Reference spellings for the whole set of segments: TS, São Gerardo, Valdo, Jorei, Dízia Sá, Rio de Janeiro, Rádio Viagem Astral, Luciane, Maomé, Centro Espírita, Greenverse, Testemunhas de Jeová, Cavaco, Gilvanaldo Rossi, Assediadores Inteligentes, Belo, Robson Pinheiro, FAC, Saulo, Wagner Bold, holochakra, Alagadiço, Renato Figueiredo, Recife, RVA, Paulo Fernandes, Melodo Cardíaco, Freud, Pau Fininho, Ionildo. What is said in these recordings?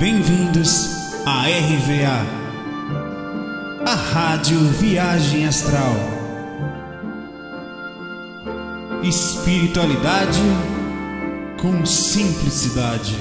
Bem-vindos à RVA, a Rádio Viagem Astral. Espiritualidade com simplicidade.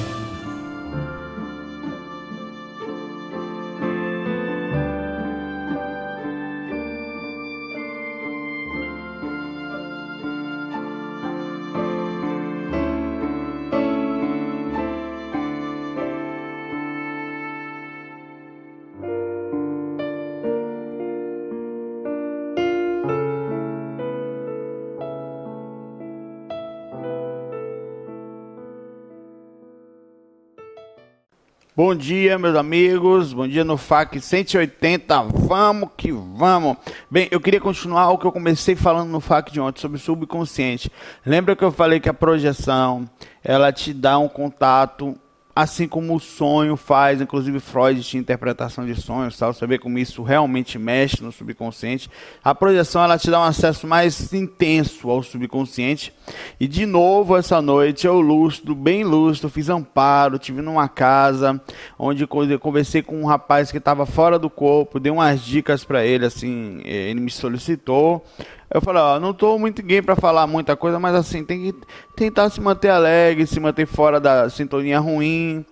Bom dia, meus amigos, bom dia no FAC 180, vamos que vamos. Bem, eu queria continuar o que eu comecei falando no FAC de ontem, sobre o subconsciente. Lembra que eu falei que a projeção, ela te dá um contato, assim como o sonho faz, inclusive Freud tinha interpretação de sonhos, sabe? Você vê como isso realmente mexe no subconsciente. A projeção, ela te dá um acesso mais intenso ao subconsciente. E de novo essa noite, eu lustro, bem lustro, fiz amparo, estive numa casa onde conversei com um rapaz que estava fora do corpo, dei umas dicas para ele, assim, ele me solicitou. Eu falei, ó, não tô muito ninguém para falar muita coisa, mas assim, tem que tentar se manter alegre, se manter fora da sintonia ruim,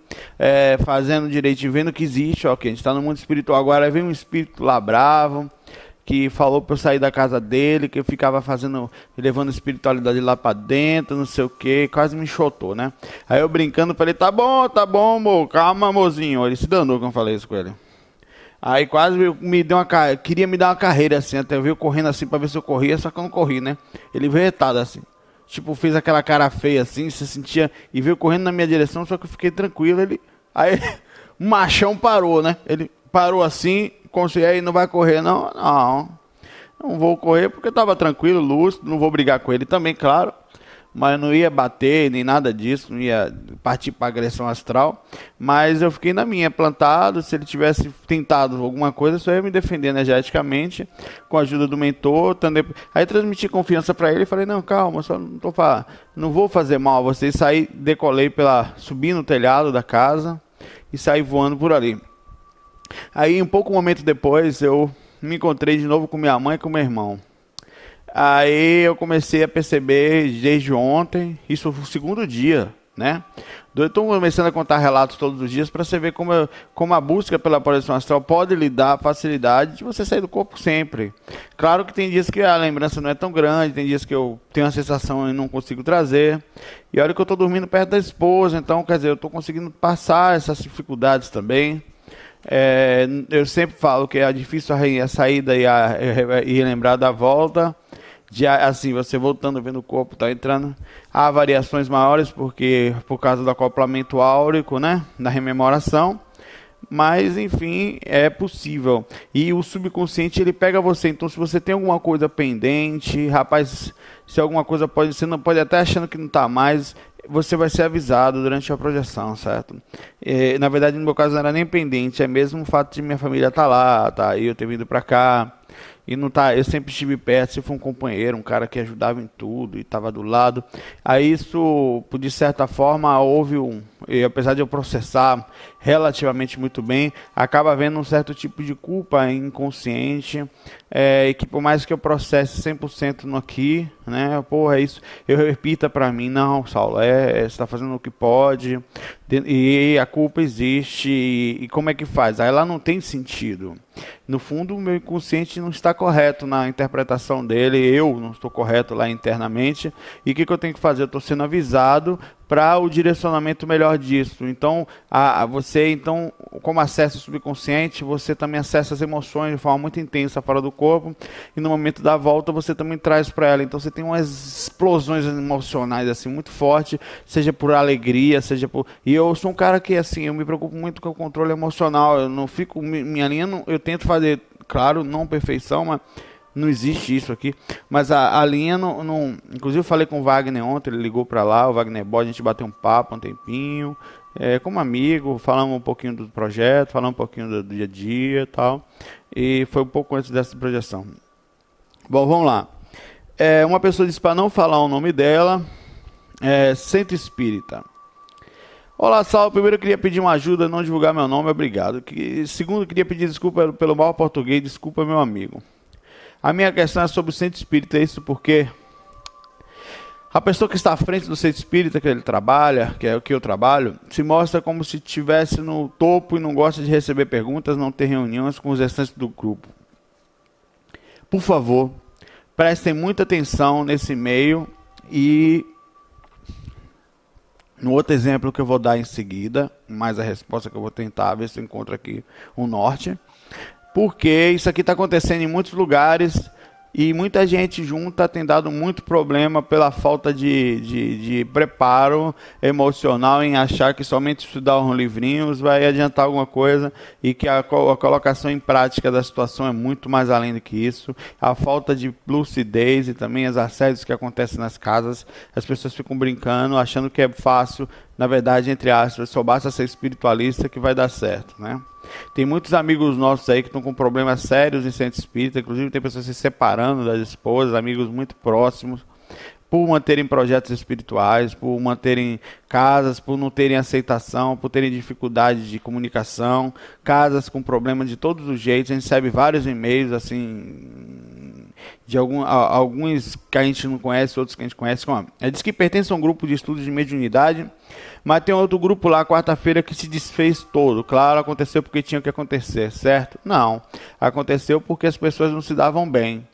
fazendo direito e vendo que existe, ó, que a gente tá no mundo espiritual agora, aí vem um espírito lá bravo, que falou para eu sair da casa dele, que eu ficava fazendo, levando espiritualidade lá para dentro, não sei o que, quase me enxotou, né? Aí eu brincando, falei, tá bom, amor, calma, amorzinho, ele se danou quando eu falei isso com ele. Aí quase me deu uma queria me dar uma carreira assim, até eu veio correndo assim pra ver se eu corria, só que eu não corri, né? Ele veio retado assim, tipo, fez aquela cara feia assim, se sentia, e veio correndo na minha direção, só que eu fiquei tranquilo, ele... Aí o machão parou, né? Ele parou assim, conseguiu, aí não vai correr não? Não vou correr porque eu tava tranquilo, lúcido, não vou brigar com ele também, claro. Mas não ia bater, nem nada disso, não ia partir para agressão astral. Mas eu fiquei na minha, plantado. Se ele tivesse tentado alguma coisa, só ia me defender energeticamente, com a ajuda do mentor. Aí transmiti confiança para ele e falei, não, calma, só não vou fazer mal a vocês. Saí, decolei, subi no telhado da casa e saí voando por ali. Aí, um pouco momento depois, eu me encontrei de novo com minha mãe e com meu irmão. Aí eu comecei a perceber desde ontem, isso foi o segundo dia, né? Eu estou começando a contar relatos todos os dias para você ver como a busca pela projeção astral pode lhe dar facilidade de você sair do corpo sempre. Claro que tem dias que a lembrança não é tão grande, tem dias que eu tenho a sensação e não consigo trazer. E olha que eu estou dormindo perto da esposa, então, quer dizer, eu estou conseguindo passar essas dificuldades também. Eu sempre falo que é difícil a saída e lembrar da volta, assim, você voltando, vendo o corpo, tá entrando. Há variações maiores por causa do acoplamento áurico, né, da rememoração, mas enfim, é possível. E o subconsciente, ele pega você, então se você tem alguma coisa pendente, rapaz, se alguma coisa pode, você não pode até achando que não tá mais... Você vai ser avisado durante a projeção, certo? E, na verdade, no meu caso, não era nem pendente. É mesmo o fato de minha família estar lá, tá? E eu ter vindo para cá. E não tá, eu sempre estive perto, se foi um companheiro, um cara que ajudava em tudo e estava do lado. Aí isso, de certa forma, houve e apesar de eu processar relativamente muito bem, acaba havendo um certo tipo de culpa inconsciente, e que por mais que eu processe 100% no aqui, né, porra, é isso, eu repita para mim, não, Saulo, você está fazendo o que pode, e a culpa existe, e como é que faz? Aí ela não tem sentido. No fundo, o meu inconsciente não está correto na interpretação dele, eu não estou correto lá internamente. E o que eu tenho que fazer? Eu estou sendo avisado para o direcionamento melhor disso. Então, você, como acessa o subconsciente, você também acessa as emoções de forma muito intensa fora do corpo. E no momento da volta, você também traz para ela. Então, você tem umas explosões emocionais assim muito fortes, seja por alegria, seja por... E eu sou um cara que, assim, eu me preocupo muito com o controle emocional. Eu não fico... Minha linha, eu tento fazer, claro, não perfeição, mas... Não existe isso aqui, mas a linha não... Inclusive eu falei com o Wagner ontem, ele ligou para lá, o Wagner Bold, a gente bateu um papo um tempinho, como amigo, falamos um pouquinho do projeto, falamos um pouquinho do dia a dia e tal, e foi um pouco antes dessa projeção. Bom, vamos lá. Uma pessoa disse para não falar o nome dela, Centro Espírita. Olá, Saulo. Primeiro, eu queria pedir uma ajuda, não divulgar meu nome, obrigado. Segundo, eu queria pedir desculpa pelo mau português, desculpa, meu amigo. A minha questão é sobre o Centro Espírita, é isso porque a pessoa que está à frente do Centro Espírita, que ele trabalha, que é o que eu trabalho, se mostra como se estivesse no topo e não gosta de receber perguntas, não ter reuniões com os restantes do grupo. Por favor, prestem muita atenção nesse e-mail e no outro exemplo que eu vou dar em seguida, mais a resposta que eu vou tentar, ver se eu encontro aqui o norte. Porque isso aqui está acontecendo em muitos lugares e muita gente junta tem dado muito problema pela falta de preparo emocional em achar que somente estudar uns livrinhos vai adiantar alguma coisa e que a colocação em prática da situação é muito mais além do que isso. A falta de lucidez e também os assédios que acontecem nas casas, as pessoas ficam brincando, achando que é fácil, na verdade, entre aspas, só basta ser espiritualista que vai dar certo, né? Tem muitos amigos nossos aí que estão com problemas sérios em centro espírita, inclusive tem pessoas se separando das esposas, amigos muito próximos, por manterem projetos espirituais, por manterem casas, por não terem aceitação, por terem dificuldade de comunicação, casas com problemas de todos os jeitos. A gente recebe vários e-mails assim, de alguns que a gente não conhece, outros que a gente conhece. Ela diz que pertence a um grupo de estudos de mediunidade, mas tem outro grupo lá, quarta-feira, que se desfez todo. Claro, aconteceu porque tinha que acontecer, certo? Não, aconteceu porque as pessoas não se davam bem.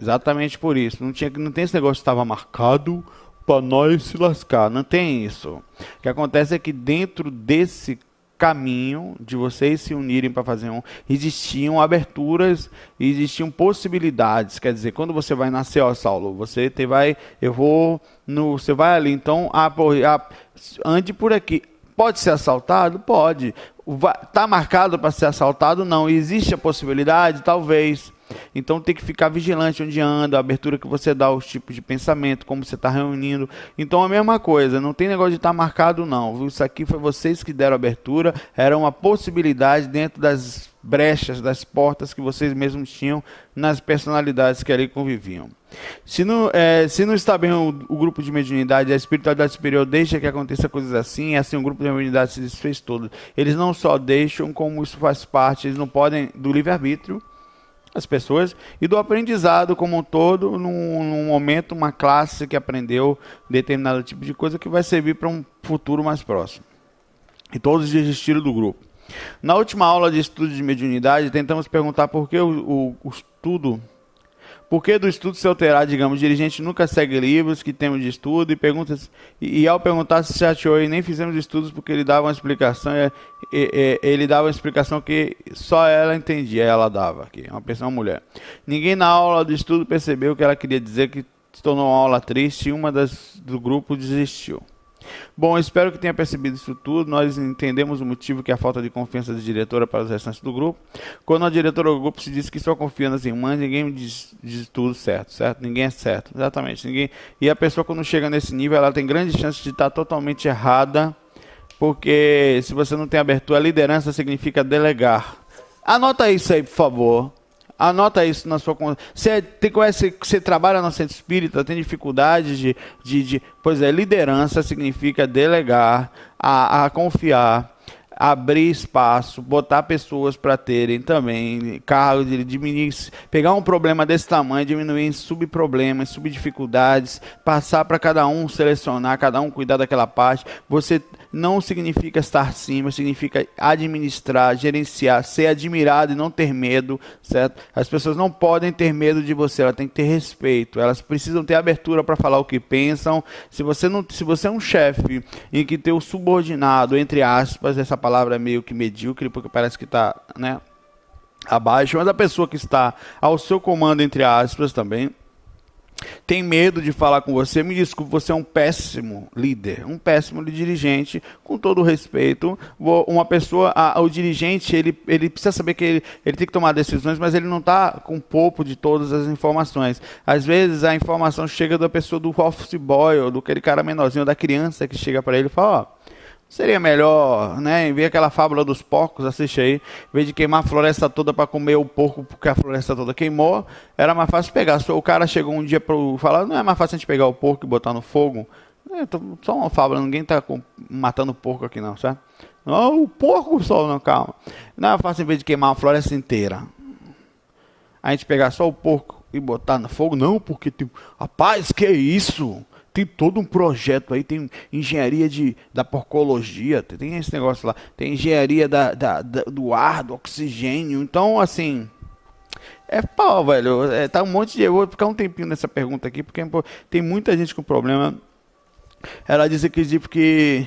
Exatamente por isso. Não tem esse negócio que estava marcado para nós se lascar. Não tem isso. O que acontece é que dentro desse caminho de vocês se unirem para fazer um, existiam aberturas, existiam possibilidades. Quer dizer, quando você vai nascer, ó, Saulo, você vai ali, então ande por aqui. Pode ser assaltado? Pode. Está marcado para ser assaltado? Não. Existe a possibilidade? Talvez. Então tem que ficar vigilante onde anda, a abertura que você dá, os tipos de pensamento, como você está reunindo. Então a mesma coisa, não tem negócio de estar marcado não. Isso aqui foi vocês que deram abertura, era uma possibilidade dentro das brechas, das portas que vocês mesmos tinham nas personalidades que ali conviviam. Se não está bem o grupo de mediunidade, a espiritualidade superior deixa que aconteça coisas assim, assim o grupo de mediunidade se desfez todo. Eles não só deixam, como isso faz parte, eles não podem do livre-arbítrio, as pessoas, e do aprendizado como um todo, num momento, uma classe que aprendeu determinado tipo de coisa que vai servir para um futuro mais próximo. E todos desistiram do grupo. Na última aula de estudo de mediunidade, tentamos perguntar por que do estudo se alterar, digamos, o dirigente nunca segue livros que temos de estudo, e ao perguntar se chateou e nem fizemos estudos porque ele dava uma explicação, que só ela entendia, ela dava aqui, uma mulher. Ninguém na aula de estudo percebeu o que ela queria dizer, que se tornou uma aula triste e uma do grupo desistiu. Bom, espero que tenha percebido isso tudo. Nós entendemos o motivo que é a falta de confiança da diretora para os restantes do grupo. Quando a diretora do grupo se disse que só confia nas irmãs, ninguém diz tudo certo, certo? Ninguém é certo, exatamente. Ninguém. E a pessoa quando chega nesse nível, ela tem grande chance de estar totalmente errada, porque se você não tem abertura, a liderança significa delegar. Anota isso aí, por favor. Anota isso na sua conta. Você trabalha no centro espírita, tem dificuldade de... Pois é, liderança significa delegar, a confiar, abrir espaço, botar pessoas para terem também cargo, de diminuir, pegar um problema desse tamanho, diminuir em subproblemas, subdificuldades, passar para cada um, selecionar, cada um cuidar daquela parte. Você não significa estar acima, significa administrar, gerenciar, ser admirado e não ter medo, certo? As pessoas não podem ter medo de você, elas têm que ter respeito, elas precisam ter abertura para falar o que pensam. Se você é um chefe em que teu subordinado, entre aspas, essa palavra é meio que medíocre, porque parece que está, né, abaixo, mas a pessoa que está ao seu comando, entre aspas, também tem medo de falar com você, me desculpe, você é um péssimo líder, um péssimo dirigente, com todo o respeito. Uma pessoa, o dirigente, ele precisa saber que ele tem que tomar decisões, mas ele não está com o pouco de todas as informações. Às vezes a informação chega da pessoa do office boy, ou do aquele cara menorzinho, da criança que chega para ele e fala, ó, seria melhor, né, em ver aquela fábula dos porcos, assiste aí, em vez de queimar a floresta toda para comer o porco porque a floresta toda queimou, era mais fácil pegar. O cara chegou um dia para falar, não é mais fácil a gente pegar o porco e botar no fogo? Só uma fábula, ninguém está matando porco aqui não, certo? Não, o porco só, não, calma. Não, eu faço em vez de queimar a floresta inteira. A gente pegar só o porco e botar no fogo, não, porque tem... Rapaz, que isso? Tem todo um projeto aí, tem engenharia da porcologia, tem esse negócio lá, tem engenharia do ar, do oxigênio, então assim... É pau, velho, tá um monte de... Eu vou ficar um tempinho nessa pergunta aqui, porque tem muita gente com problema. Ela diz que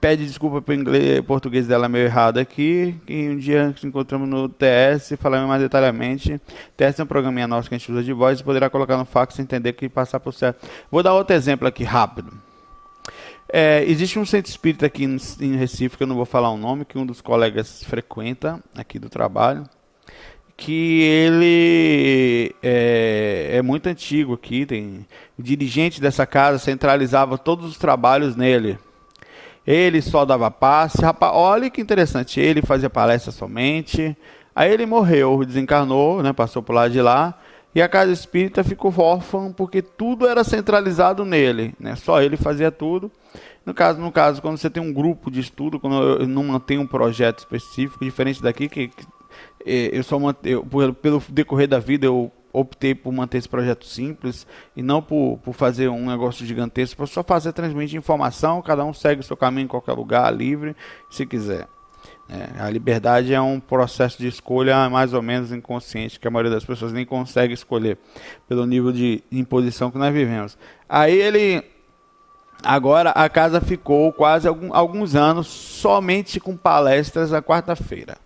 pede desculpa pro inglês, português dela meio errado aqui, que um dia nos encontramos no TS, falamos mais detalhadamente. TS é um programinha nosso que a gente usa de voz, poderá colocar no fax e entender que passar por certo. Vou dar outro exemplo aqui, rápido. Existe um centro espírita aqui em Recife, que eu não vou falar o nome, que um dos colegas frequenta aqui do trabalho, que ele é muito antigo aqui, tem dirigente dessa casa, centralizava todos os trabalhos nele. Ele só dava passe, rapaz, olha que interessante, ele fazia palestra somente, aí ele morreu, desencarnou, né, passou por lá de lá, e a casa espírita ficou órfã, porque tudo era centralizado nele, né, só ele fazia tudo. No caso, quando você tem um grupo de estudo, quando eu não mantenho um projeto específico, diferente daqui, que eu só mantenho, pelo decorrer da vida eu optei por manter esse projeto simples e não por fazer um negócio gigantesco, para só fazer transmitir informação, cada um segue o seu caminho em qualquer lugar, livre, se quiser. A liberdade é um processo de escolha mais ou menos inconsciente, que a maioria das pessoas nem consegue escolher, pelo nível de imposição que nós vivemos. Aí ele... Agora a casa ficou quase alguns anos somente com palestras na quarta-feira.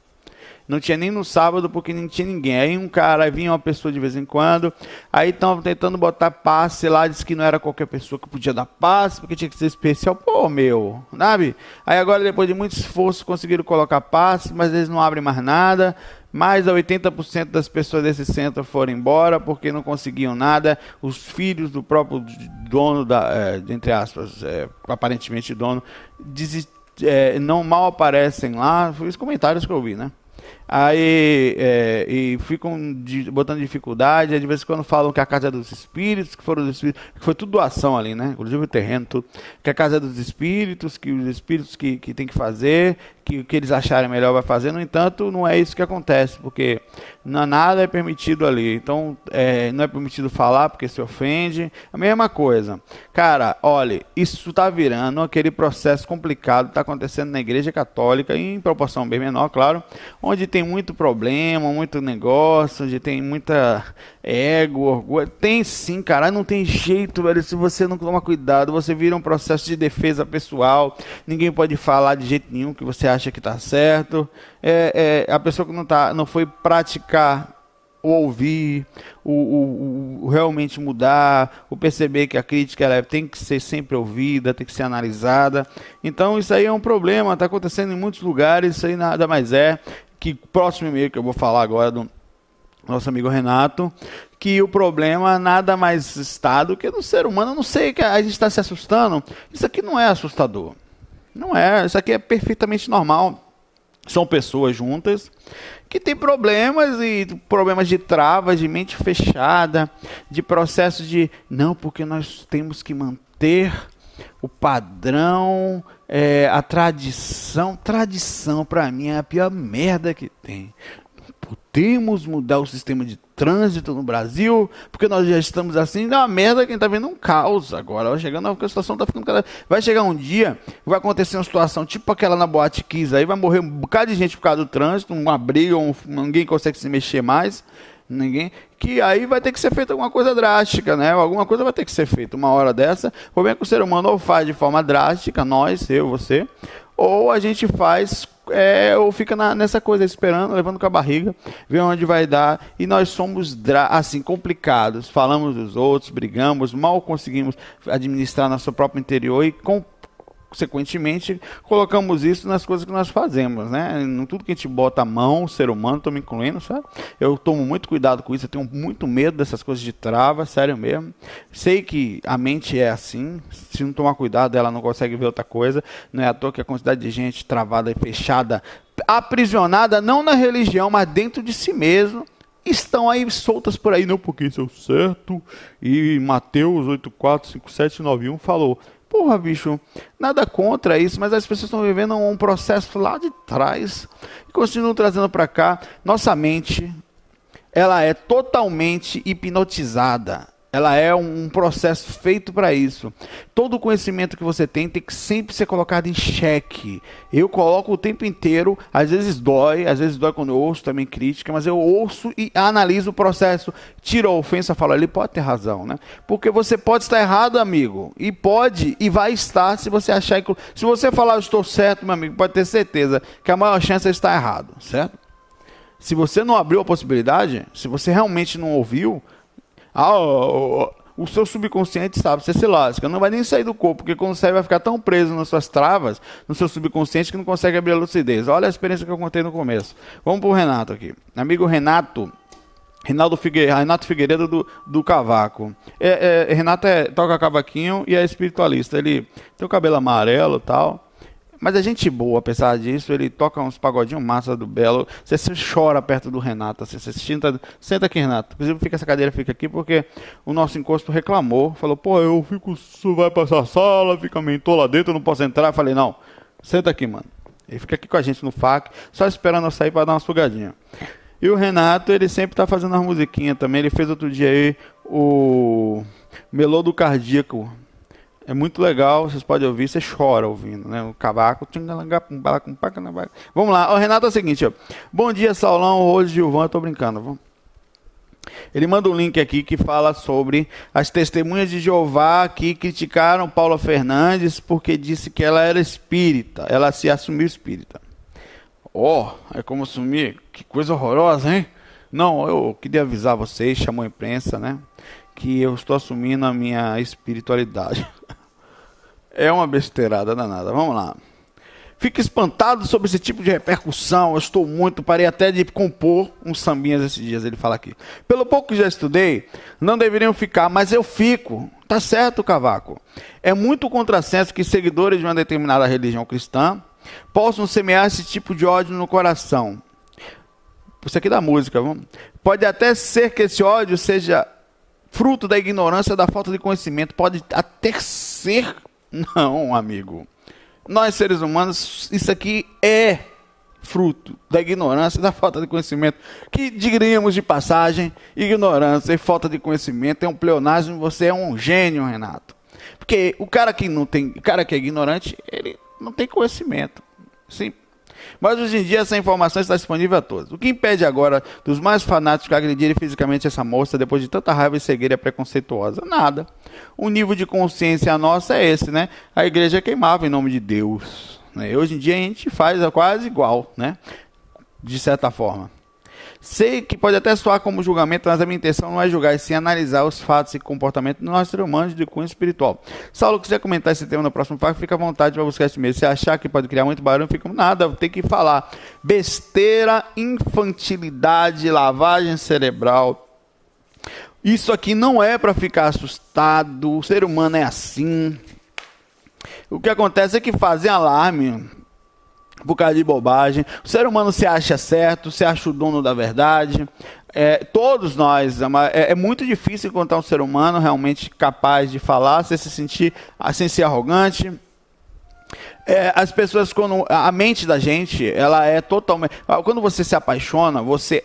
Não tinha nem no sábado, porque não tinha ninguém. Aí vinha uma pessoa de vez em quando. Aí estão tentando botar passe lá, disse que não era qualquer pessoa que podia dar passe, porque tinha que ser especial. Pô, meu, sabe? Aí agora, depois de muito esforço, conseguiram colocar passe, mas eles não abrem mais nada. Mais de 80% das pessoas desse centro foram embora, porque não conseguiam nada. Os filhos do próprio dono, entre aspas, aparentemente dono, não mal aparecem lá. Foi os comentários que eu vi, né? Aí e ficam botando dificuldade. De vez em quando falam que a casa é dos espíritos, que foram os espíritos, que foi tudo doação ali, né? Inclusive o terreno, tudo. Que a casa é dos espíritos, que os espíritos que tem que fazer, que o que eles acharem melhor vai fazer. No entanto, não é isso que acontece, porque nada é permitido ali. Então, não é permitido falar porque se ofende. A mesma coisa. Cara, olha, isso tá virando aquele processo complicado, tá acontecendo na Igreja Católica, em proporção bem menor, claro, onde tem muito problema, muito negócio, onde tem muita ego, orgulho. Tem sim, cara, não tem jeito, velho. Se você não tomar cuidado, você vira um processo de defesa pessoal. Ninguém pode falar de jeito nenhum que você acha que tá certo. A pessoa que não foi praticar o ouvir, o realmente mudar, o perceber que a crítica tem que ser sempre ouvida, tem que ser analisada. Então isso aí é um problema, tá acontecendo em muitos lugares, isso aí nada mais é que próximo e-mail que eu vou falar agora do nosso amigo Renato, que o problema nada mais está do que no ser humano. Eu não sei, que a gente está se assustando. Isso aqui não é assustador. Não é. Isso aqui é perfeitamente normal. São pessoas juntas que têm problemas de travas, de mente fechada, de processo de... Não, porque nós temos que manter o padrão... A tradição para mim é a pior merda que tem. Não podemos mudar o sistema de trânsito no Brasil, porque nós já estamos assim, é uma merda. Quem está vendo um caos agora, a situação está ficando cada... Vai chegar um dia, vai acontecer uma situação tipo aquela na Boate Kiss, aí vai morrer um bocado de gente por causa do trânsito, uma briga, ninguém consegue se mexer mais, ninguém... que aí vai ter que ser feita alguma coisa drástica, né? Alguma coisa vai ter que ser feita uma hora dessa. O problema é que o ser humano ou faz de forma drástica, nós, eu, você, ou a gente faz, ou fica nessa coisa esperando, levando com a barriga, ver onde vai dar. E nós somos, assim, complicados. Falamos dos outros, brigamos, mal conseguimos administrar nosso próprio interior e consequentemente, colocamos isso nas coisas que nós fazemos, né? Em tudo que a gente bota a mão, o ser humano, estou me incluindo, sabe? Eu tomo muito cuidado com isso, eu tenho muito medo dessas coisas de trava, sério mesmo. Sei que a mente é assim, se não tomar cuidado, ela não consegue ver outra coisa. Não é à toa que a quantidade de gente travada e fechada, aprisionada, não na religião, mas dentro de si mesmo, estão aí soltas por aí, não, porque isso é o certo. E Mateus 845791 falou, porra, bicho, nada contra isso, mas as pessoas estão vivendo um processo lá de trás e continuam trazendo para cá. Nossa mente, ela é totalmente hipnotizada. Ela é um processo feito para isso. Todo o conhecimento que você tem que sempre ser colocado em xeque. Eu coloco o tempo inteiro, às vezes dói quando eu ouço também crítica, mas eu ouço e analiso o processo. Tiro a ofensa, falo, ele pode ter razão, né? Porque você pode estar errado, amigo. E pode, e vai estar, se você achar... Se você falar, eu estou certo, meu amigo, pode ter certeza que a maior chance é estar errado, certo? Se você não abriu a possibilidade, se você realmente não ouviu... Ah, o seu subconsciente sabe, você se lasca, não vai nem sair do corpo, porque quando sair vai ficar tão preso nas suas travas, no seu subconsciente, que não consegue abrir a lucidez. Olha a experiência que eu contei no começo. Vamos pro Renato aqui. Amigo Renato, Renato Figueiredo do Cavaco. Renato toca cavaquinho e é espiritualista. Ele tem o cabelo amarelo e tal, mas é gente boa, apesar disso. Ele toca uns pagodinhos massa do Belo. Você chora perto do Renato. Você senta aqui, Renato. Inclusive, essa cadeira fica aqui, porque o nosso encosto reclamou. Falou, pô, eu fico... Vai pra essa sala, fica mentor lá dentro, eu não posso entrar. Eu falei, não, senta aqui, mano. Ele fica aqui com a gente no FAC, só esperando eu sair pra dar uma sugadinha. E o Renato, ele sempre tá fazendo as musiquinhas também. Ele fez outro dia aí o Melodo Cardíaco. É muito legal, vocês podem ouvir, você chora ouvindo, né? O cavaco. Vamos lá. O Renato é o seguinte, ó. Bom dia, Saulão, hoje Gilvan, eu tô brincando. Vamos. Ele manda um link aqui que fala sobre as testemunhas de Jeová que criticaram Paulo Fernandes porque disse que ela era espírita. Ela se assumiu espírita. Ó, oh, é como assumir? Que coisa horrorosa, hein? Não, eu queria avisar vocês, chamou a imprensa, né? Que eu estou assumindo a minha espiritualidade. É uma besteirada danada. Vamos lá. Fico espantado sobre esse tipo de repercussão. Eu estou muito... Parei até de compor uns sambinhas esses dias, ele fala aqui. Pelo pouco que já estudei, não deveriam ficar, mas eu fico. Tá certo, Cavaco. É muito contrassenso que seguidores de uma determinada religião cristã possam semear esse tipo de ódio no coração. Isso aqui da música, vamos. Pode até ser que esse ódio seja... fruto da ignorância, da falta de conhecimento, pode até ser... Não, amigo. Nós, seres humanos, isso aqui é fruto da ignorância, da falta de conhecimento. Que diríamos de passagem, ignorância e falta de conhecimento é um pleonasmo, você é um gênio, Renato. Porque o cara que não tem, o cara que é ignorante, ele não tem conhecimento. Sim. Mas hoje em dia essa informação está disponível a todos. O que impede agora dos mais fanáticos agredirem fisicamente essa moça depois de tanta raiva e cegueira preconceituosa? Nada. O nível de consciência nossa é esse, né? A igreja queimava em nome de Deus, né? Hoje em dia a gente faz quase igual, né? De certa forma. Sei que pode até soar como julgamento, mas a minha intenção não é julgar, e sim analisar os fatos e comportamento do nosso ser humano de cunho espiritual. Saulo, quiser comentar esse tema no próximo papo, fica à vontade para buscar esse mesmo. Se achar que pode criar muito barulho, fica nada, tem que falar. Besteira, infantilidade, lavagem cerebral. Isso aqui não é para ficar assustado, o ser humano é assim. O que acontece é que fazem alarme... por causa de bobagem, o ser humano se acha certo, se acha o dono da verdade, todos nós, é muito difícil encontrar um ser humano realmente capaz de falar, sem se sentir, sem ser arrogante. As pessoas, quando a mente da gente, ela é totalmente, quando você se apaixona, você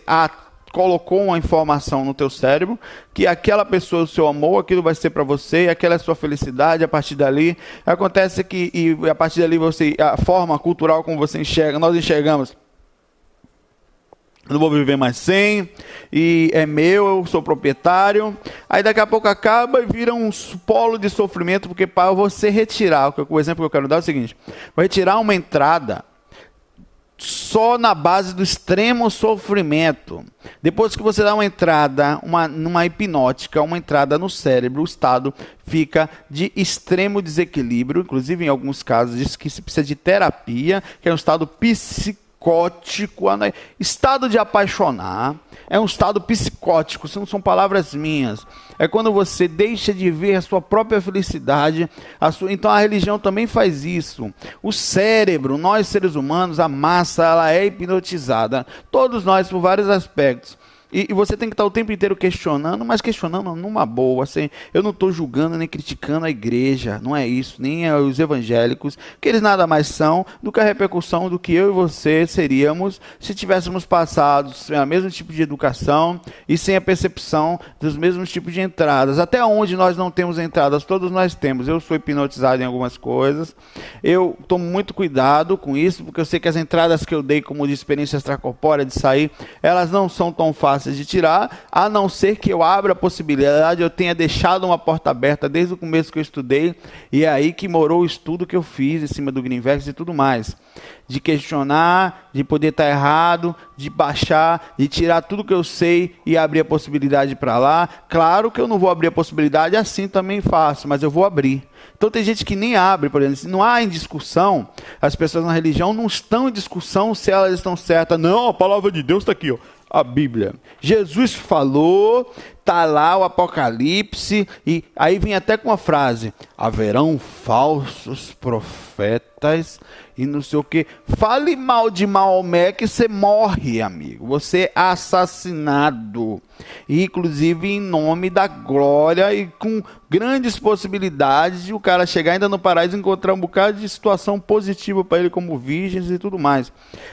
colocou uma informação no teu cérebro, que aquela pessoa, o seu amor, aquilo vai ser para você, aquela é a sua felicidade, a partir dali, acontece que, e a partir dali, você, a forma cultural como você enxerga, nós enxergamos, não vou viver mais sem, e é meu, eu sou proprietário, aí daqui a pouco acaba e vira um polo de sofrimento, porque para você retirar, o exemplo que eu quero dar é o seguinte, vou retirar uma entrada, só na base do extremo sofrimento. Depois que você dá uma entrada, numa hipnótica, uma entrada no cérebro, o estado fica de extremo desequilíbrio. Inclusive, em alguns casos, diz que se precisa de terapia, que é um estado psicótico. Estado de apaixonar é um estado psicótico, isso não são palavras minhas. É quando você deixa de ver a sua própria felicidade. Então a religião também faz isso. O cérebro, nós seres humanos, a massa, ela é hipnotizada. Todos nós, por vários aspectos. E você tem que estar o tempo inteiro questionando, mas questionando numa boa, assim. Eu não estou julgando nem criticando a igreja, não é isso, nem os evangélicos, que eles nada mais são do que a repercussão do que eu e você seríamos se tivéssemos passado sem o mesmo tipo de educação e sem a percepção dos mesmos tipos de entradas. Até onde nós não temos entradas, todos nós temos. Eu sou hipnotizado em algumas coisas, eu tomo muito cuidado com isso, porque eu sei que as entradas que eu dei, como de experiência extracorpórea, de sair, elas não são tão fáceis de tirar, a não ser que eu abra a possibilidade, eu tenha deixado uma porta aberta desde o começo que eu estudei, e é aí que morou o estudo que eu fiz em cima do Greenverse e tudo mais. De questionar, de poder estar errado, de baixar, de tirar tudo que eu sei e abrir a possibilidade para lá. Claro que eu não vou abrir a possibilidade, assim também faço, mas eu vou abrir. Então tem gente que nem abre, por exemplo, se não há em discussão, as pessoas na religião não estão em discussão se elas estão certas. Não, a palavra de Deus está aqui, ó. A Bíblia. Jesus falou, tá lá o Apocalipse, e aí vem até com a frase, haverão falsos profetas e não sei o que. Fale mal de Maomé que você morre, amigo. Você é assassinado. E, inclusive em nome da glória e com grandes possibilidades de o cara chegar ainda no paraíso e encontrar um bocado de situação positiva para ele como virgens e tudo mais.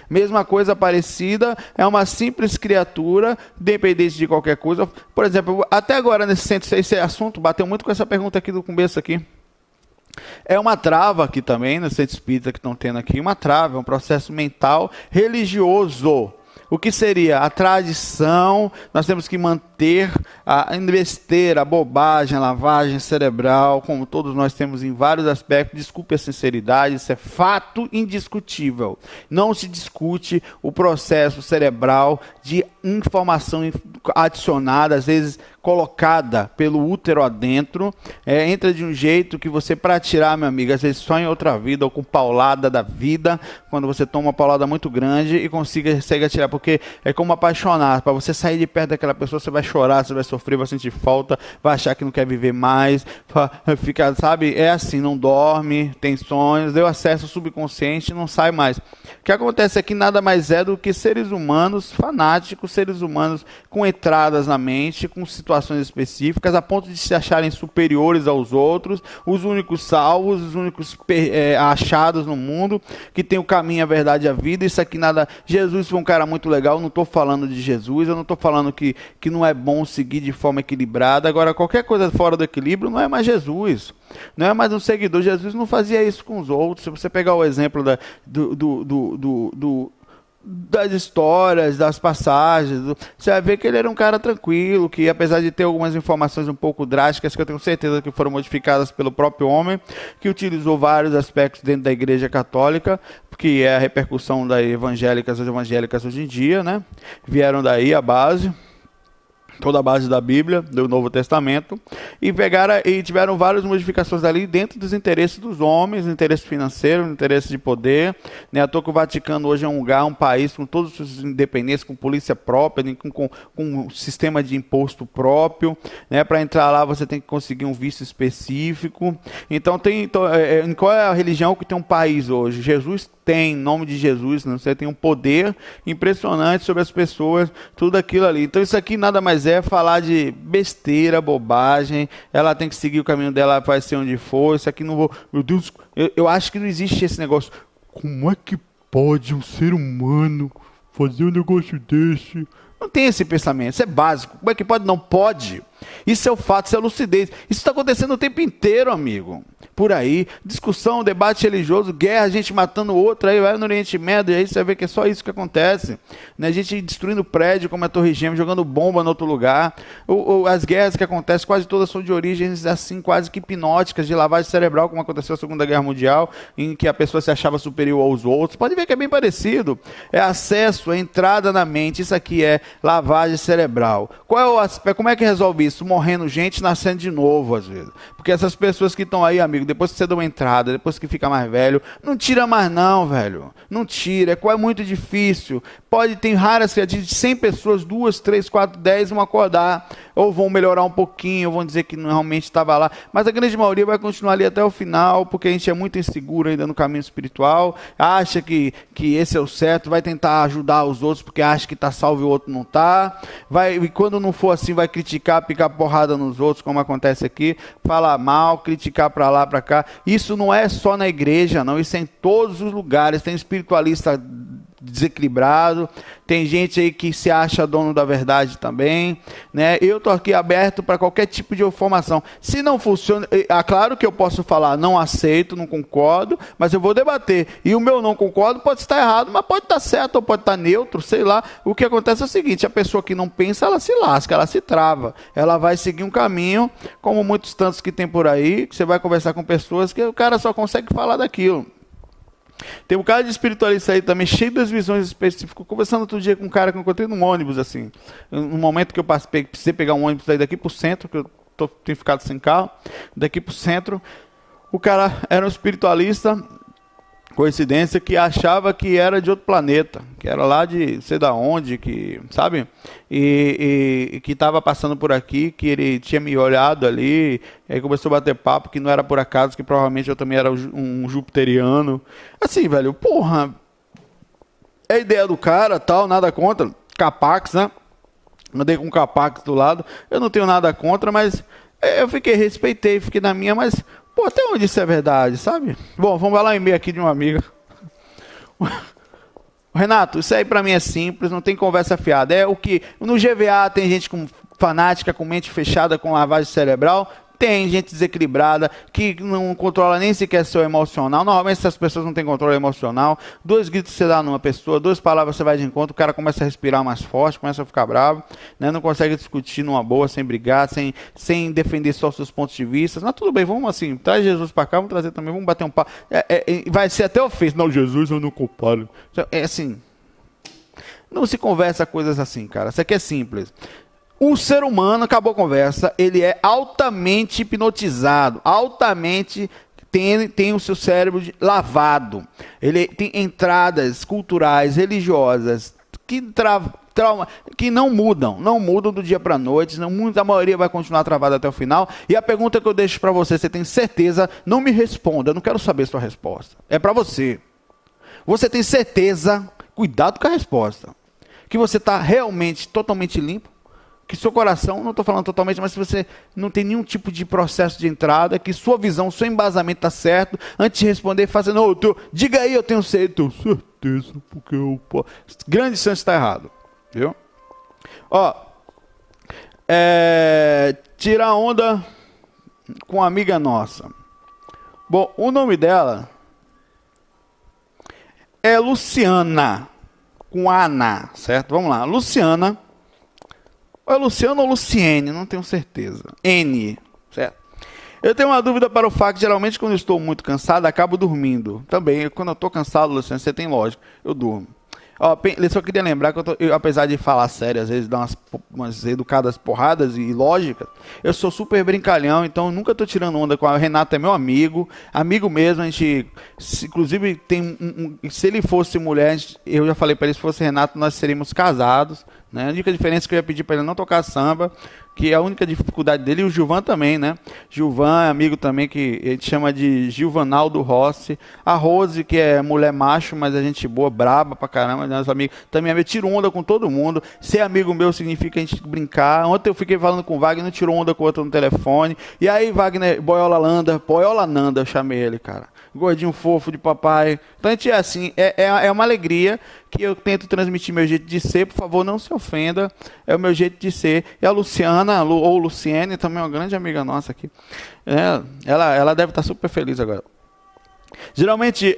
Mesma coisa parecida, é uma simples criatura, dependente de qualquer coisa. Por exemplo, até agora nesse centro, esse assunto bateu muito com essa pergunta aqui do começo aqui. É uma trava aqui também, no centro espírita que estão tendo aqui, uma trava, é um processo mental religioso. O que seria? A tradição, nós temos que manter a besteira, a bobagem, a lavagem cerebral, como todos nós temos em vários aspectos, desculpe a sinceridade, isso é fato indiscutível. Não se discute o processo cerebral de informação adicionada, às vezes colocada pelo útero adentro, entra de um jeito que você, para tirar, meu amigo, às vezes só em outra vida, ou com paulada da vida, quando você toma uma paulada muito grande e consegue atirar, porque é como apaixonar, para você sair de perto daquela pessoa, você vai chorar, você vai sofrer, vai sentir falta, vai achar que não quer viver mais, fica, sabe, é assim, não dorme, tem sonhos, deu acesso ao subconsciente, não sai mais. O que acontece aqui nada mais é do que seres humanos fanáticos, seres humanos com entradas na mente, com situações específicas, a ponto de se acharem superiores aos outros, os únicos salvos, os únicos achados no mundo, que tem o caminho, a verdade e a vida. Isso aqui nada... Jesus foi um cara muito legal, não estou falando de Jesus, eu não estou falando que não é bom seguir de forma equilibrada. Agora, qualquer coisa fora do equilíbrio não é mais Jesus, não é mais um seguidor. Jesus não fazia isso com os outros. Se você pegar o exemplo das histórias, das passagens, você vai ver que ele era um cara tranquilo, que apesar de ter algumas informações um pouco drásticas, que eu tenho certeza que foram modificadas pelo próprio homem, que utilizou vários aspectos dentro da Igreja Católica, que é a repercussão das evangélicas hoje em dia, né? Vieram daí a base, toda a base da Bíblia, do Novo Testamento, e pegaram e tiveram várias modificações ali dentro dos interesses dos homens, interesse financeiro, interesse de poder, né? À toa que o Vaticano hoje é um lugar, um país com todos os seus independentes, com polícia própria, com um sistema de imposto próprio, né? Para entrar lá você tem que conseguir um visto específico. Então tem, qual é a religião que tem um país hoje? Jesus tem, em nome de Jesus, né? Você tem um poder impressionante sobre as pessoas, tudo aquilo ali. Então isso aqui nada mais é falar de besteira, bobagem, ela tem que seguir o caminho dela, vai ser onde for, isso aqui não vou... Meu Deus, eu acho que não existe esse negócio. Como é que pode um ser humano fazer um negócio desse? Não tem esse pensamento, isso é básico. Como é que pode? Não pode. Isso é o fato, isso é a lucidez. Isso está acontecendo o tempo inteiro, amigo. Por aí, discussão, debate religioso, guerra, gente matando outra, aí vai no Oriente Médio, e aí você vê que é só isso que acontece. Né? A gente destruindo prédio, como a Torre Gêmea, jogando bomba no outro lugar. As guerras que acontecem, quase todas são de origens assim, quase que hipnóticas, de lavagem cerebral, como aconteceu na Segunda Guerra Mundial, em que a pessoa se achava superior aos outros. Pode ver que é bem parecido. É acesso, é entrada na mente, isso aqui é lavagem cerebral. Qual é o aspecto? Como é que resolve isso? isso, morrendo gente, nascendo de novo, às vezes. Porque essas pessoas que estão aí, amigo, depois que você dá uma entrada, depois que fica mais velho, não tira mais não, velho. Não tira, é muito difícil. Pode ter raras que de 100 pessoas, 2, 3, 4, 10 vão acordar, ou vão melhorar um pouquinho, ou vão dizer que realmente estava lá. Mas a grande maioria vai continuar ali até o final, porque a gente é muito inseguro ainda no caminho espiritual, acha que esse é o certo, vai tentar ajudar os outros porque acha que está salvo e o outro não está. E quando não for assim, vai criticar, picar porrada nos outros, como acontece aqui, falar mal, criticar para lá, para cá. Isso não é só na igreja, não, isso é em todos os lugares. Tem espiritualista desequilibrado, tem gente aí que se acha dono da verdade também, né? Eu tô aqui aberto para qualquer tipo de informação. Se não funciona, é claro que eu posso falar, não aceito, não concordo, mas eu vou debater. E o meu não concordo pode estar errado, mas pode estar certo, ou pode estar neutro, sei lá. O que acontece é o seguinte, a pessoa que não pensa, ela se lasca, ela se trava, ela vai seguir um caminho, como muitos tantos que tem por aí, que você vai conversar com pessoas que o cara só consegue falar daquilo. Tem um cara de espiritualista aí também, cheio das visões específicas. Conversando outro dia com um cara que eu encontrei num ônibus, assim. No momento que eu passei, precisei pegar um ônibus daqui pro centro, que eu tenho ficado sem carro, daqui pro centro. O cara era um espiritualista, coincidência, que achava que era de outro planeta, que era lá de sei da onde, que, sabe? E que estava passando por aqui, que ele tinha me olhado ali, aí começou a bater papo, que não era por acaso, que provavelmente eu também era um jupiteriano. Assim, velho, porra, é a ideia do cara, tal, nada contra, Capax, né? Andei com Capax do lado, eu não tenho nada contra, mas eu fiquei, respeitei, fiquei na minha, mas... Pô, até onde isso é verdade, sabe? Bom, vamos lá em meio aqui de uma amiga. Renato, isso aí pra mim é simples, não tem conversa fiada. É o que no GVA tem gente com fanática, com mente fechada, com lavagem cerebral. Tem gente desequilibrada, que não controla nem sequer seu emocional. Normalmente essas pessoas não têm controle emocional. 2 gritos você dá numa pessoa, 2 palavras você vai de encontro, o cara começa a respirar mais forte, começa a ficar bravo, né? Não consegue discutir numa boa, sem brigar, sem defender só seus pontos de vista. Mas tudo bem, vamos assim, traz Jesus pra cá, vamos trazer também, vamos bater um papo. Vai ser até ofensa. Não, Jesus, eu não comparo. É assim, não se conversa coisas assim, cara. Isso aqui é simples. O ser humano, acabou a conversa, ele é altamente hipnotizado, altamente tem o seu cérebro lavado. Ele tem entradas culturais, religiosas, que trauma, que não mudam do dia para a noite, a maioria vai continuar travada até o final. E a pergunta que eu deixo para você, você tem certeza? Não me responda, eu não quero saber sua resposta. É para você. Você tem certeza? Cuidado com a resposta. Que você está realmente totalmente limpo? Que seu coração, não estou falando totalmente, mas se você não tem nenhum tipo de processo de entrada, que sua visão, seu embasamento está certo, antes de responder, faça, não, diga aí, eu tenho certeza, porque eu posso. Grande chance está errado, viu? Ó, tirar onda com uma amiga nossa. Bom, o nome dela é Luciana, com Ana, certo? Vamos lá, Luciana. Ou é Luciano ou Luciene, não tenho certeza. N, certo? Eu tenho uma dúvida para o FAC, geralmente quando eu estou muito cansado, acabo dormindo. Também, quando eu estou cansado, Luciano, você tem lógica, eu durmo. Ó, só queria lembrar que eu apesar de falar sério, às vezes dar umas educadas porradas e lógicas, eu sou super brincalhão, então eu nunca estou tirando onda com a Renata, é meu amigo, amigo mesmo, a gente, inclusive, tem se ele fosse mulher, eu já falei para ele, se fosse Renato, nós seríamos casados, né? A única diferença é que eu ia pedir para ele não tocar samba, que é a única dificuldade dele, e o Gilvan também, né? Gilvan é amigo também, que a gente chama de Gilvanaldo Rossi. A Rose, que é mulher macho, mas a gente boa, braba pra caramba, nosso amigo. Também é meu, tiro onda com todo mundo. Ser amigo meu significa a gente brincar. Ontem eu fiquei falando com o Wagner, tirou onda com o outro no telefone. E aí, Wagner, Boiola Nanda, eu chamei ele, cara. Gordinho fofo de papai. Então a gente é assim, é uma alegria que eu tento transmitir meu jeito de ser. Por favor, não se ofenda, é o meu jeito de ser. E a Luciana, ou Luciene, também é uma grande amiga nossa aqui. É, ela deve estar super feliz agora. Geralmente,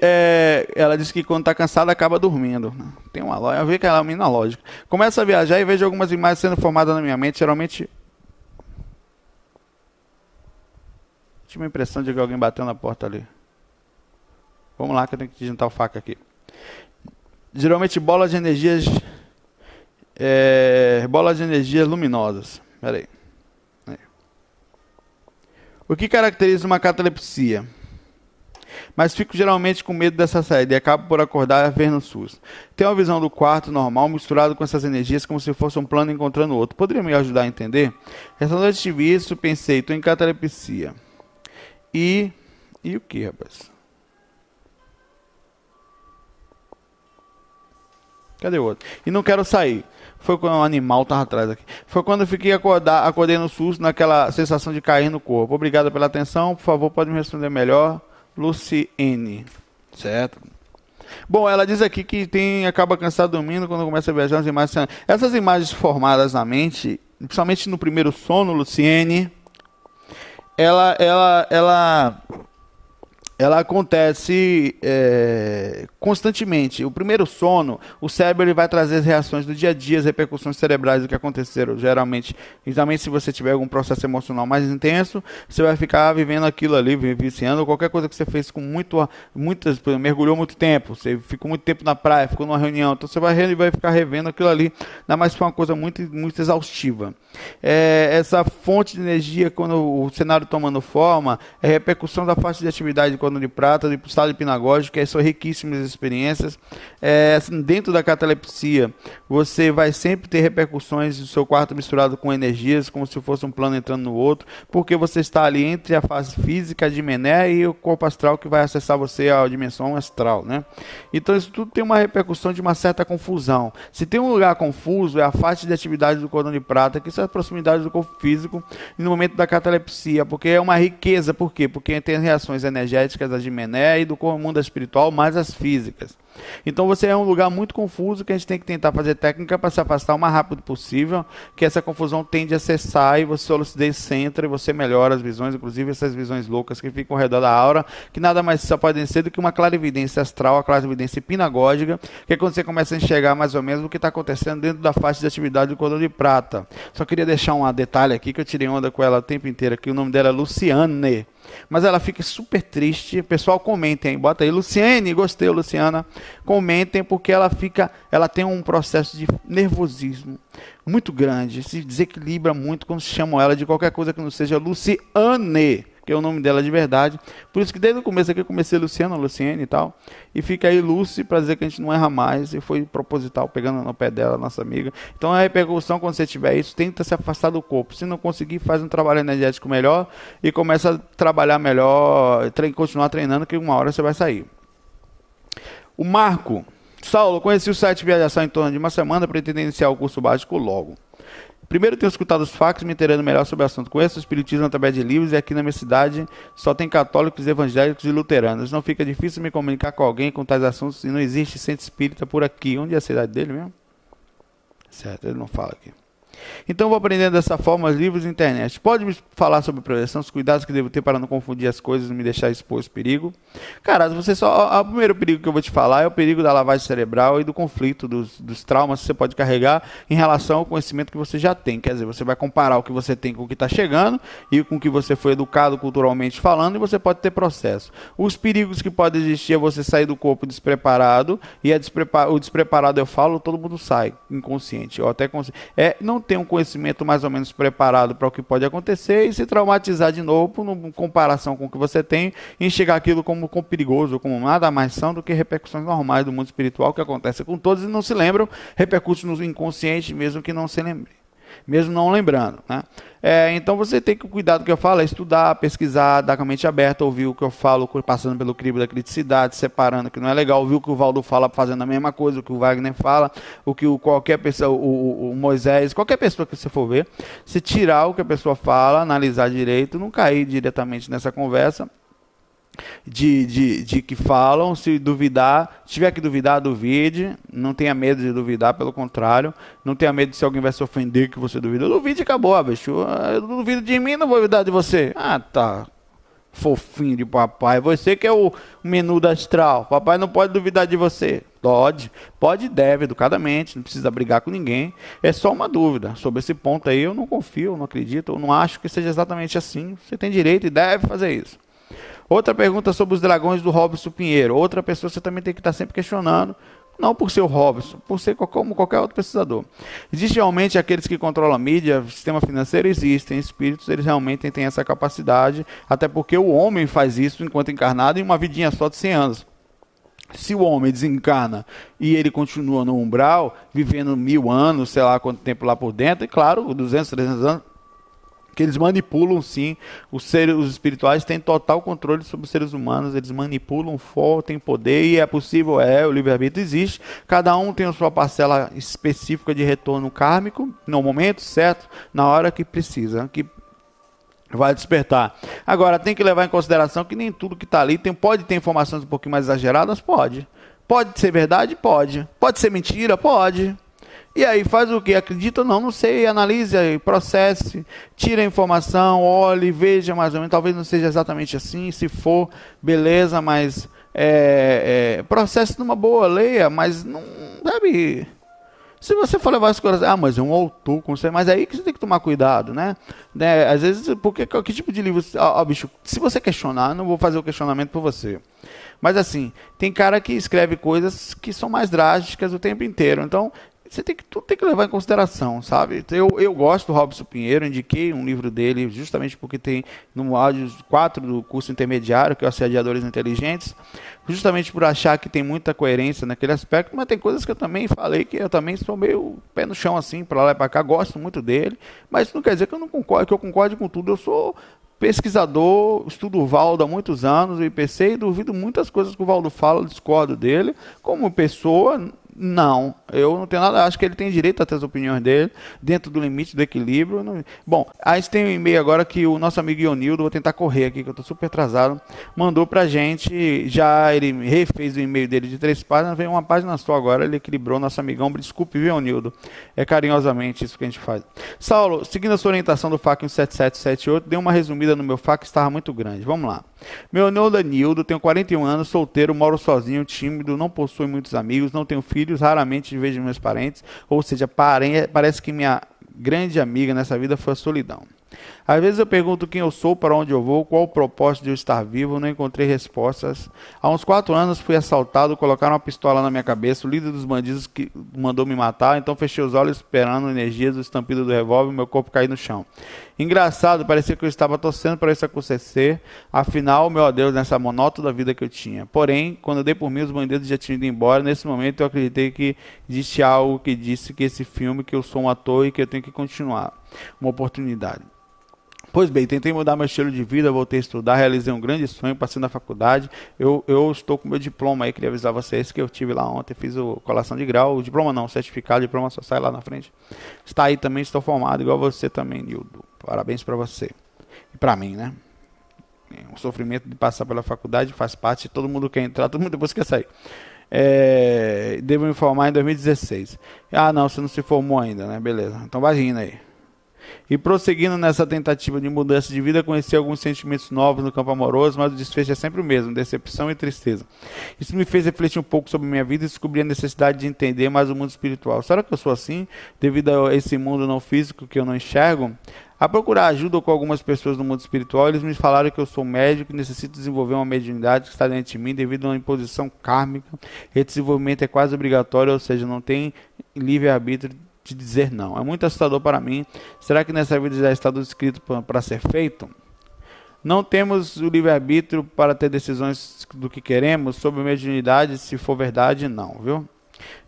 ela diz que quando está cansada, acaba dormindo. Tem uma lógica, eu vi que ela é uma mina lógica. Começa a viajar e vejo algumas imagens sendo formadas na minha mente, geralmente... Tive a impressão de que alguém bateu na porta ali. Vamos lá, que eu tenho que digitar o faca aqui. Geralmente bolas de energias luminosas. Pera aí. O que caracteriza uma catalepsia? Mas fico geralmente com medo dessa saída e acabo por acordar a ver no SUS. Tenho uma visão do quarto normal misturado com essas energias como se fosse um plano encontrando outro. Poderia me ajudar a entender? Essa noite tive isso, pensei, estou em catalepsia. E o que, rapaz? Cadê o outro? E não quero sair. Foi quando o animal estava atrás aqui. Foi quando eu fiquei acordei no SUS, naquela sensação de cair no corpo. Obrigado pela atenção. Por favor, pode me responder melhor. Luciane, certo? Bom, ela diz aqui que acaba cansado dormindo quando começa a viajar as imagens. Essas imagens formadas na mente, principalmente no primeiro sono, Luciane, ela acontece constantemente. O primeiro sono, o cérebro ele vai trazer as reações do dia a dia, as repercussões cerebrais do que aconteceram. Geralmente se você tiver algum processo emocional mais intenso, você vai ficar vivendo aquilo ali, vivenciando qualquer coisa que você fez com muitas, por exemplo, mergulhou muito tempo, você ficou muito tempo na praia, ficou numa reunião, então você vai ficar revendo aquilo ali, ainda mais foi uma coisa muito, muito exaustiva. Essa fonte de energia, quando o cenário tomando forma, é repercussão da faixa de atividade de prata, do estado hipnagógico, que são riquíssimas experiências. Dentro da catalepsia, você vai sempre ter repercussões do seu quarto misturado com energias, como se fosse um plano entrando no outro, porque você está ali entre a fase física de Mené e o corpo astral que vai acessar você à dimensão astral, né? Então isso tudo tem uma repercussão de uma certa confusão. Se tem um lugar confuso, é a faixa de atividade do cordão de prata, que são as proximidades do corpo físico, e no momento da catalepsia, porque é uma riqueza. Por quê? Porque tem reações energéticas das de Mené e do mundo espiritual, mais as físicas. Então você é um lugar muito confuso que a gente tem que tentar fazer técnica para se afastar o mais rápido possível, que essa confusão tende a cessar e você descentra e você melhora as visões, inclusive essas visões loucas que ficam ao redor da aura, que nada mais só podem ser do que uma clarividência astral, a clarividência hipnagógica, que é quando você começa a enxergar mais ou menos o que está acontecendo dentro da faixa de atividade do cordão de prata. Só queria deixar um detalhe aqui, que eu tirei onda com ela o tempo inteiro aqui, o nome dela é Luciane, mas ela fica super triste. Pessoal, comentem aí, bota aí, Luciane, gostei, Luciana, comentem, porque ela tem um processo de nervosismo muito grande, se desequilibra muito quando chamam ela de qualquer coisa que não seja Luciane, que é o nome dela de verdade. Por isso que desde o começo aqui eu comecei Luciana, Luciane e tal, e fica aí Lucy para dizer que a gente não erra mais, e foi proposital, pegando no pé dela, nossa amiga. Então a repercussão, quando você tiver isso, tenta se afastar do corpo. Se não conseguir, faz um trabalho energético melhor e começa a trabalhar melhor, continuar treinando, que uma hora você vai sair. O Marco, Saulo, conheci o site Viajação em torno de uma semana, pretendo iniciar o curso básico logo. Primeiro tenho escutado os facs, me inteirando melhor sobre o assunto. Conheço o espiritismo através de livros e aqui na minha cidade só tem católicos, evangélicos e luteranos. Não fica difícil me comunicar com alguém com tais assuntos e não existe centro espírita por aqui. Onde é a cidade dele mesmo? Certo, ele não fala aqui. Então vou aprendendo dessa forma, livros e internet. Pode me falar sobre projeção, os cuidados que devo ter para não confundir as coisas, não me deixar exposto ao perigo? Cara, o primeiro perigo que eu vou te falar é o perigo da lavagem cerebral e do conflito, dos traumas que você pode carregar em relação ao conhecimento que você já tem. Quer dizer, você vai comparar o que você tem com o que está chegando e com o que você foi educado culturalmente falando, e você pode ter processo. Os perigos que podem existir é você sair do corpo despreparado, e o despreparado eu falo, todo mundo sai, inconsciente, ou até consciente. Não tem um conhecimento mais ou menos preparado para o que pode acontecer e se traumatizar de novo em comparação com o que você tem, e enxergar aquilo como perigoso, como nada mais são do que repercussões normais do mundo espiritual, que acontece com todos e não se lembram, repercute no inconsciente mesmo que não se lembre, mesmo não lembrando, né? Então você tem que cuidar do que eu falo, é estudar, pesquisar, dar com a mente aberta, ouvir o que eu falo, passando pelo crivo da criticidade, separando o que não é legal, ouvir o que o Valdo fala, fazendo a mesma coisa, o que o Wagner fala, o que qualquer pessoa, o Moisés, qualquer pessoa que você for ver, se tirar o que a pessoa fala, analisar direito, não cair diretamente nessa conversa de que falam. Se duvidar, se tiver que duvidar, duvide, não tenha medo de duvidar, pelo contrário, não tenha medo de se alguém vai se ofender que você duvida. Duvide e acabou, bicho. Eu duvido de mim, não vou duvidar de você. Ah, tá, fofinho de papai, você que é o menu da astral, papai não pode duvidar de você. Pode e deve, educadamente, não precisa brigar com ninguém, é só uma dúvida sobre esse ponto aí, eu não confio, não acredito, eu não acho que seja exatamente assim, você tem direito e deve fazer isso. Outra pergunta sobre os dragões do Robson Pinheiro. Outra pessoa que você também tem que estar sempre questionando não por ser o Robson, por ser como qualquer outro pesquisador. Existem realmente aqueles que controlam a mídia, o sistema financeiro, existem espíritos, eles realmente têm essa capacidade, até porque o homem faz isso enquanto encarnado em uma vidinha só de 100 anos. Se o homem desencarna e ele continua no umbral, vivendo 1000 anos, sei lá quanto tempo lá por dentro, e claro, 200, 300 anos, que eles manipulam sim, os espirituais têm total controle sobre os seres humanos, eles manipulam, têm poder e é possível, o livre-arbítrio existe, cada um tem a sua parcela específica de retorno kármico, no momento certo, na hora que precisa, que vai despertar. Agora, tem que levar em consideração que nem tudo que está ali pode ter informações um pouquinho mais exageradas, pode. Pode ser verdade? Pode. Pode ser mentira? Pode. E aí faz o que? Acredita ou não? Não sei, analise, processe, tira a informação, olhe, veja mais ou menos, talvez não seja exatamente assim, se for, beleza, mas processe numa boa, leia, mas não deve... Se você for levar as coisas, mas é um autor, mas é aí que você tem que tomar cuidado, né? Às vezes, porque que tipo de livro, bicho, se você questionar, eu não vou fazer o questionamento por você. Mas assim, tem cara que escreve coisas que são mais drásticas o tempo inteiro, então... Você tem que levar em consideração, sabe? Eu gosto do Robson Pinheiro, indiquei um livro dele justamente porque tem no áudio 4 do curso intermediário, que é o Assediadores Inteligentes, justamente por achar que tem muita coerência naquele aspecto, mas tem coisas que eu também falei que eu também sou meio pé no chão, assim, para lá e para cá, gosto muito dele, mas isso não quer dizer que eu não concorde, que eu concorde com tudo, eu sou... pesquisador, estudo o Valdo há muitos anos, o IPC, e duvido muitas coisas que o Valdo fala, discordo dele. Como pessoa, não. Eu não tenho nada, acho que ele tem direito a ter as opiniões dele, dentro do limite do equilíbrio. Não... Bom, aí tem um e-mail agora que o nosso amigo Ionildo, vou tentar correr aqui, que eu estou super atrasado, mandou pra gente, já ele refez o e-mail dele de 3 páginas, veio uma página só agora, ele equilibrou, nosso amigão, desculpe, viu, Ionildo? É carinhosamente isso que a gente faz. Saulo, seguindo a sua orientação do FAC 17778, deu uma resumida no meu fax, estava muito grande. Vamos lá. Meu nome é Danildo, tenho 41 anos, solteiro, moro sozinho, tímido, não possuo muitos amigos, não tenho filhos, raramente vejo meus parentes, ou seja, parece que minha grande amiga nessa vida foi a solidão. Às vezes eu pergunto quem eu sou, para onde eu vou, qual o propósito de eu estar vivo, não encontrei respostas. Há uns 4 anos fui assaltado, colocaram uma pistola na minha cabeça, o líder dos bandidos que mandou me matar, então fechei os olhos esperando energias, o estampido do revólver, meu corpo cair no chão. Engraçado, parecia que eu estava torcendo para isso acontecer, afinal, meu Deus, nessa monótona vida que eu tinha. Porém, quando eu dei por mim, os bandidos já tinham ido embora, nesse momento eu acreditei que existe algo que disse que esse filme, que eu sou um ator e que eu tenho que continuar. Uma oportunidade. Pois bem, tentei mudar meu estilo de vida, voltei a estudar, realizei um grande sonho, passei na faculdade, eu estou com meu diploma aí, queria avisar vocês que eu tive lá ontem, fiz o colação de grau, o diploma não, o certificado, o diploma só sai lá na frente, está aí também, estou formado, igual você também, Nildo, parabéns para você, e para mim, né? O sofrimento de passar pela faculdade faz parte, todo mundo quer entrar, todo mundo depois quer sair. Devo me formar em 2016, não, você não se formou ainda, né, beleza, então vai rindo aí. E prosseguindo nessa tentativa de mudança de vida, conheci alguns sentimentos novos no campo amoroso, mas o desfecho é sempre o mesmo, decepção e tristeza. Isso me fez refletir um pouco sobre minha vida e descobri a necessidade de entender mais o mundo espiritual. Será que eu sou assim, devido a esse mundo não físico que eu não enxergo? A procurar ajuda com algumas pessoas no mundo espiritual, eles me falaram que eu sou médico e necessito desenvolver uma mediunidade que está dentro de mim devido a uma imposição kármica. Esse desenvolvimento é quase obrigatório, ou seja, não tem livre-arbítrio de dizer não. É muito assustador para mim. Será que nessa vida já está tudo escrito para ser feito? Não temos o livre-arbítrio para ter decisões do que queremos sobre mediunidade, se for verdade, não, viu?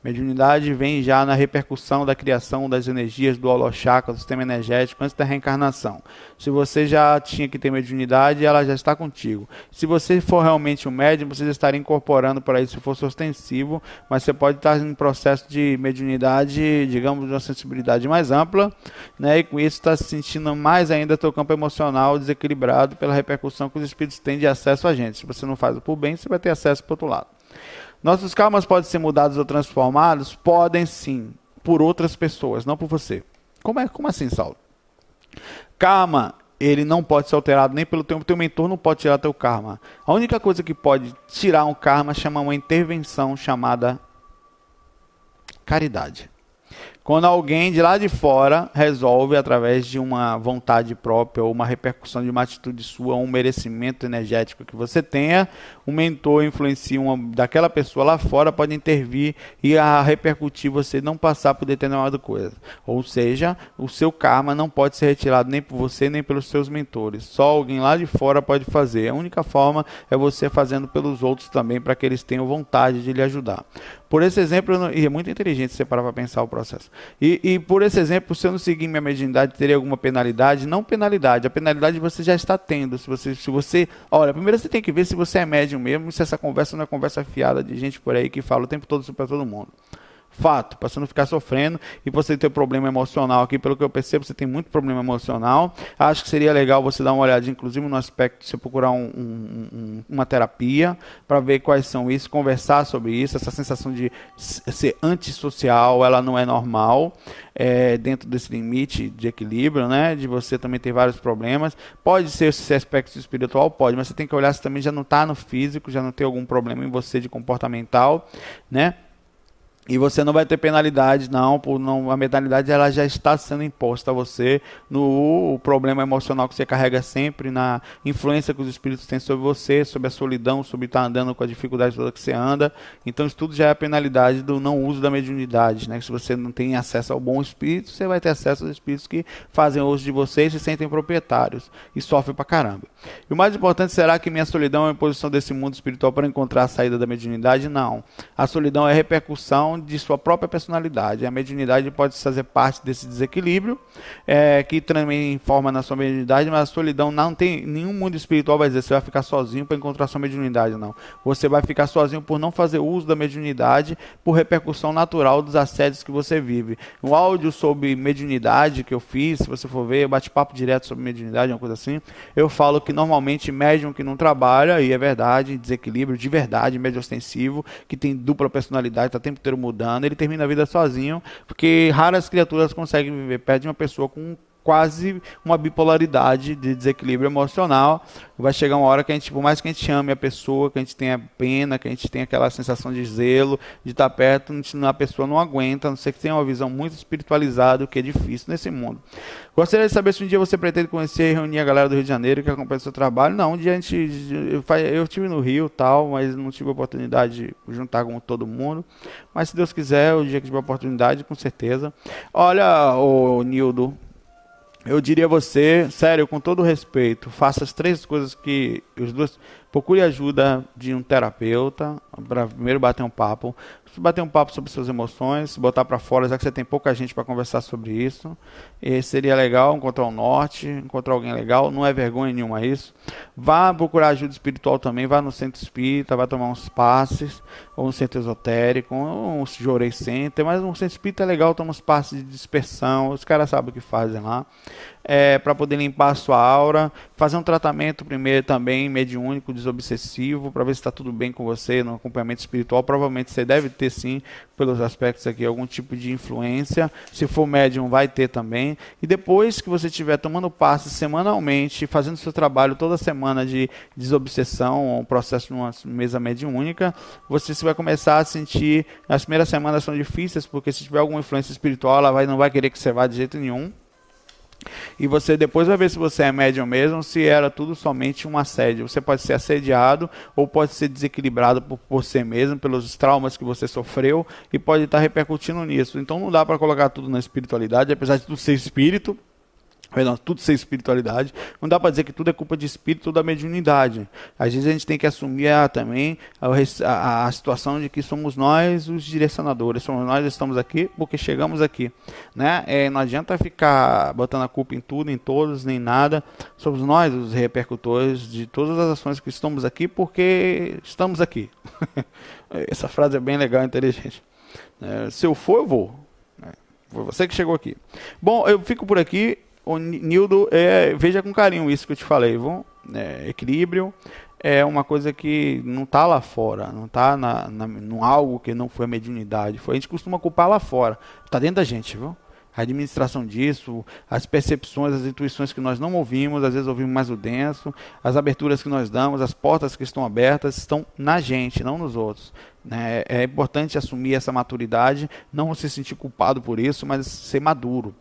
Mediunidade vem já na repercussão da criação das energias do holochakra, do sistema energético, antes da reencarnação. Se você já tinha que ter mediunidade, ela já está contigo. Se você for realmente um médium, você já estaria incorporando para isso, se for ostensivo, mas você pode estar em um processo de mediunidade, digamos, de uma sensibilidade mais ampla, né? E com isso está se sentindo mais ainda seu campo emocional desequilibrado pela repercussão que os espíritos têm de acesso a gente. Se você não faz o por bem, você vai ter acesso para o outro lado. Nossos karmas podem ser mudados ou transformados? Podem sim, por outras pessoas, não por você. Como assim, Saulo? Karma, ele não pode ser alterado nem pelo teu mentor, não pode tirar teu karma. A única coisa que pode tirar um karma chama uma intervenção chamada caridade. Quando alguém de lá de fora resolve, através de uma vontade própria ou uma repercussão de uma atitude sua, um merecimento energético que você tenha, um mentor influencia daquela pessoa lá fora, pode intervir e a repercutir você não passar por determinada coisa. Ou seja, o seu karma não pode ser retirado nem por você nem pelos seus mentores. Só alguém lá de fora pode fazer. A única forma é você fazendo pelos outros também, para que eles tenham vontade de lhe ajudar. Por esse exemplo, e é muito inteligente você parar para pensar o processo. E por esse exemplo, se eu não seguir minha mediunidade, teria alguma penalidade? Não penalidade, a penalidade você já está tendo. Se você olha, primeiro você tem que ver se você é médium mesmo, se essa conversa não é conversa fiada de gente por aí que fala o tempo todo para todo mundo. Fato, para você não ficar sofrendo e você ter problema emocional aqui, pelo que eu percebo, você tem muito problema emocional. Acho que seria legal você dar uma olhada, inclusive no aspecto de você procurar uma terapia para ver quais são isso, conversar sobre isso. Essa sensação de ser antissocial, ela não é normal, dentro desse limite de equilíbrio, né? De você também ter vários problemas. Pode ser esse aspecto espiritual, pode, mas você tem que olhar se também já não está no físico, já não tem algum problema em você de comportamental, né? E você não vai ter penalidade, não, a mentalidade ela já está sendo imposta a você no problema emocional que você carrega sempre, na influência que os espíritos têm sobre você, sobre a solidão, sobre estar andando com a dificuldade toda que você anda. Então isso tudo já é a penalidade do não uso da mediunidade, né? Se você não tem acesso ao bom espírito, você vai ter acesso aos espíritos que fazem uso de você e se sentem proprietários e sofrem pra caramba. E o mais importante, será que minha solidão é uma imposição desse mundo espiritual para encontrar a saída da mediunidade? Não. A solidão é a repercussão de sua própria personalidade. A mediunidade pode fazer parte desse desequilíbrio, que também forma na sua mediunidade, mas a solidão não tem, nenhum mundo espiritual vai dizer que você vai ficar sozinho para encontrar sua mediunidade, não. Você vai ficar sozinho por não fazer uso da mediunidade, por repercussão natural dos assédios que você vive. O áudio sobre mediunidade que eu fiz, se você for ver, bate-papo direto sobre mediunidade, uma coisa assim, eu falo que normalmente médium que não trabalha, e é verdade, desequilíbrio de verdade, médium ostensivo, que tem dupla personalidade, está o tempo inteiro mudando, ele termina a vida sozinho, porque raras criaturas conseguem viver perto de uma pessoa com quase uma bipolaridade de desequilíbrio emocional. Vai chegar uma hora que a gente, por mais que a gente ame a pessoa, que a gente tenha pena, que a gente tenha aquela sensação de zelo, de estar perto, a pessoa não aguenta, a não ser que tenha uma visão muito espiritualizada, o que é difícil nesse mundo. Gostaria de saber se um dia você pretende conhecer e reunir a galera do Rio de Janeiro que acompanha o seu trabalho. Não, um dia a gente... Eu estive no Rio e tal, mas não tive a oportunidade de juntar com todo mundo. Mas se Deus quiser, o dia que tiver a oportunidade, com certeza. Olha, o Nildo, eu diria a você, sério, com todo respeito, faça as três coisas que os dois... Procure ajuda de um terapeuta, para primeiro bater um papo sobre suas emoções, botar para fora, já que você tem pouca gente para conversar sobre isso. E seria legal encontrar um norte, encontrar alguém legal, não é vergonha nenhuma isso. Vá procurar ajuda espiritual também, vá no centro espírita, vá tomar uns passes, ou um centro esotérico, ou um jorei center, mas um centro espírita é legal, toma uns passes de dispersão, os caras sabem o que fazem lá. Para poder limpar a sua aura, fazer um tratamento primeiro também, mediúnico, desobsessivo, para ver se está tudo bem com você no acompanhamento espiritual. Provavelmente você deve ter sim, pelos aspectos aqui, algum tipo de influência, se for médium vai ter também. E depois que você estiver tomando passes semanalmente, fazendo seu trabalho toda semana de desobsessão, um processo de uma mesa mediúnica, você vai começar a sentir, as primeiras semanas são difíceis, porque se tiver alguma influência espiritual, ela não vai querer que você vá de jeito nenhum. E você depois vai ver se você é médium mesmo, se era tudo somente um assédio. Você pode ser assediado ou pode ser desequilibrado por você mesmo, pelos traumas que você sofreu, e pode estar repercutindo nisso. Então não dá para colocar tudo na espiritualidade, apesar de tudo ser espírito. Perdão, tudo sem espiritualidade, não dá para dizer que tudo é culpa de espírito ou da mediunidade. Às vezes a gente tem que assumir também a situação de que somos nós os direcionadores, somos nós que estamos aqui porque chegamos aqui, né? Não adianta ficar botando a culpa em tudo, em todos, nem nada. Somos nós os repercutores de todas as ações que estamos aqui porque estamos aqui. Essa frase é bem legal e inteligente. Se eu for, eu vou. Foi você que chegou aqui. Bom, eu fico por aqui. O Nildo, veja com carinho isso que eu te falei, viu? Equilíbrio é uma coisa que não está lá fora, não está no algo que não foi a mediunidade. A gente costuma culpar lá fora, está dentro da gente, viu? a administração disso, as percepções, as intuições que nós não ouvimos, às vezes ouvimos mais o denso, as aberturas que nós damos, as portas que estão abertas estão na gente, não nos outros. É importante assumir essa maturidade, não se sentir culpado por isso, mas ser maduro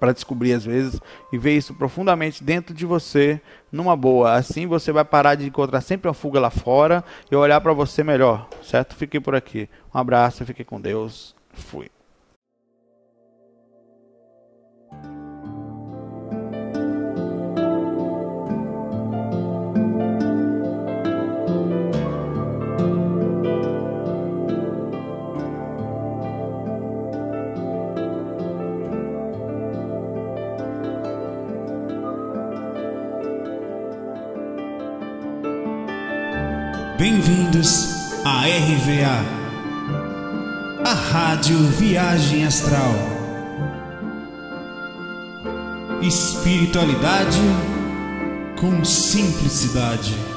para descobrir às vezes e ver isso profundamente dentro de você, numa boa. Assim você vai parar de encontrar sempre uma fuga lá fora e olhar para você melhor, certo? Fiquei por aqui. Um abraço, fiquei com Deus. Fui. Bem-vindos à RVA, a Rádio Viagem Astral. Espiritualidade com simplicidade.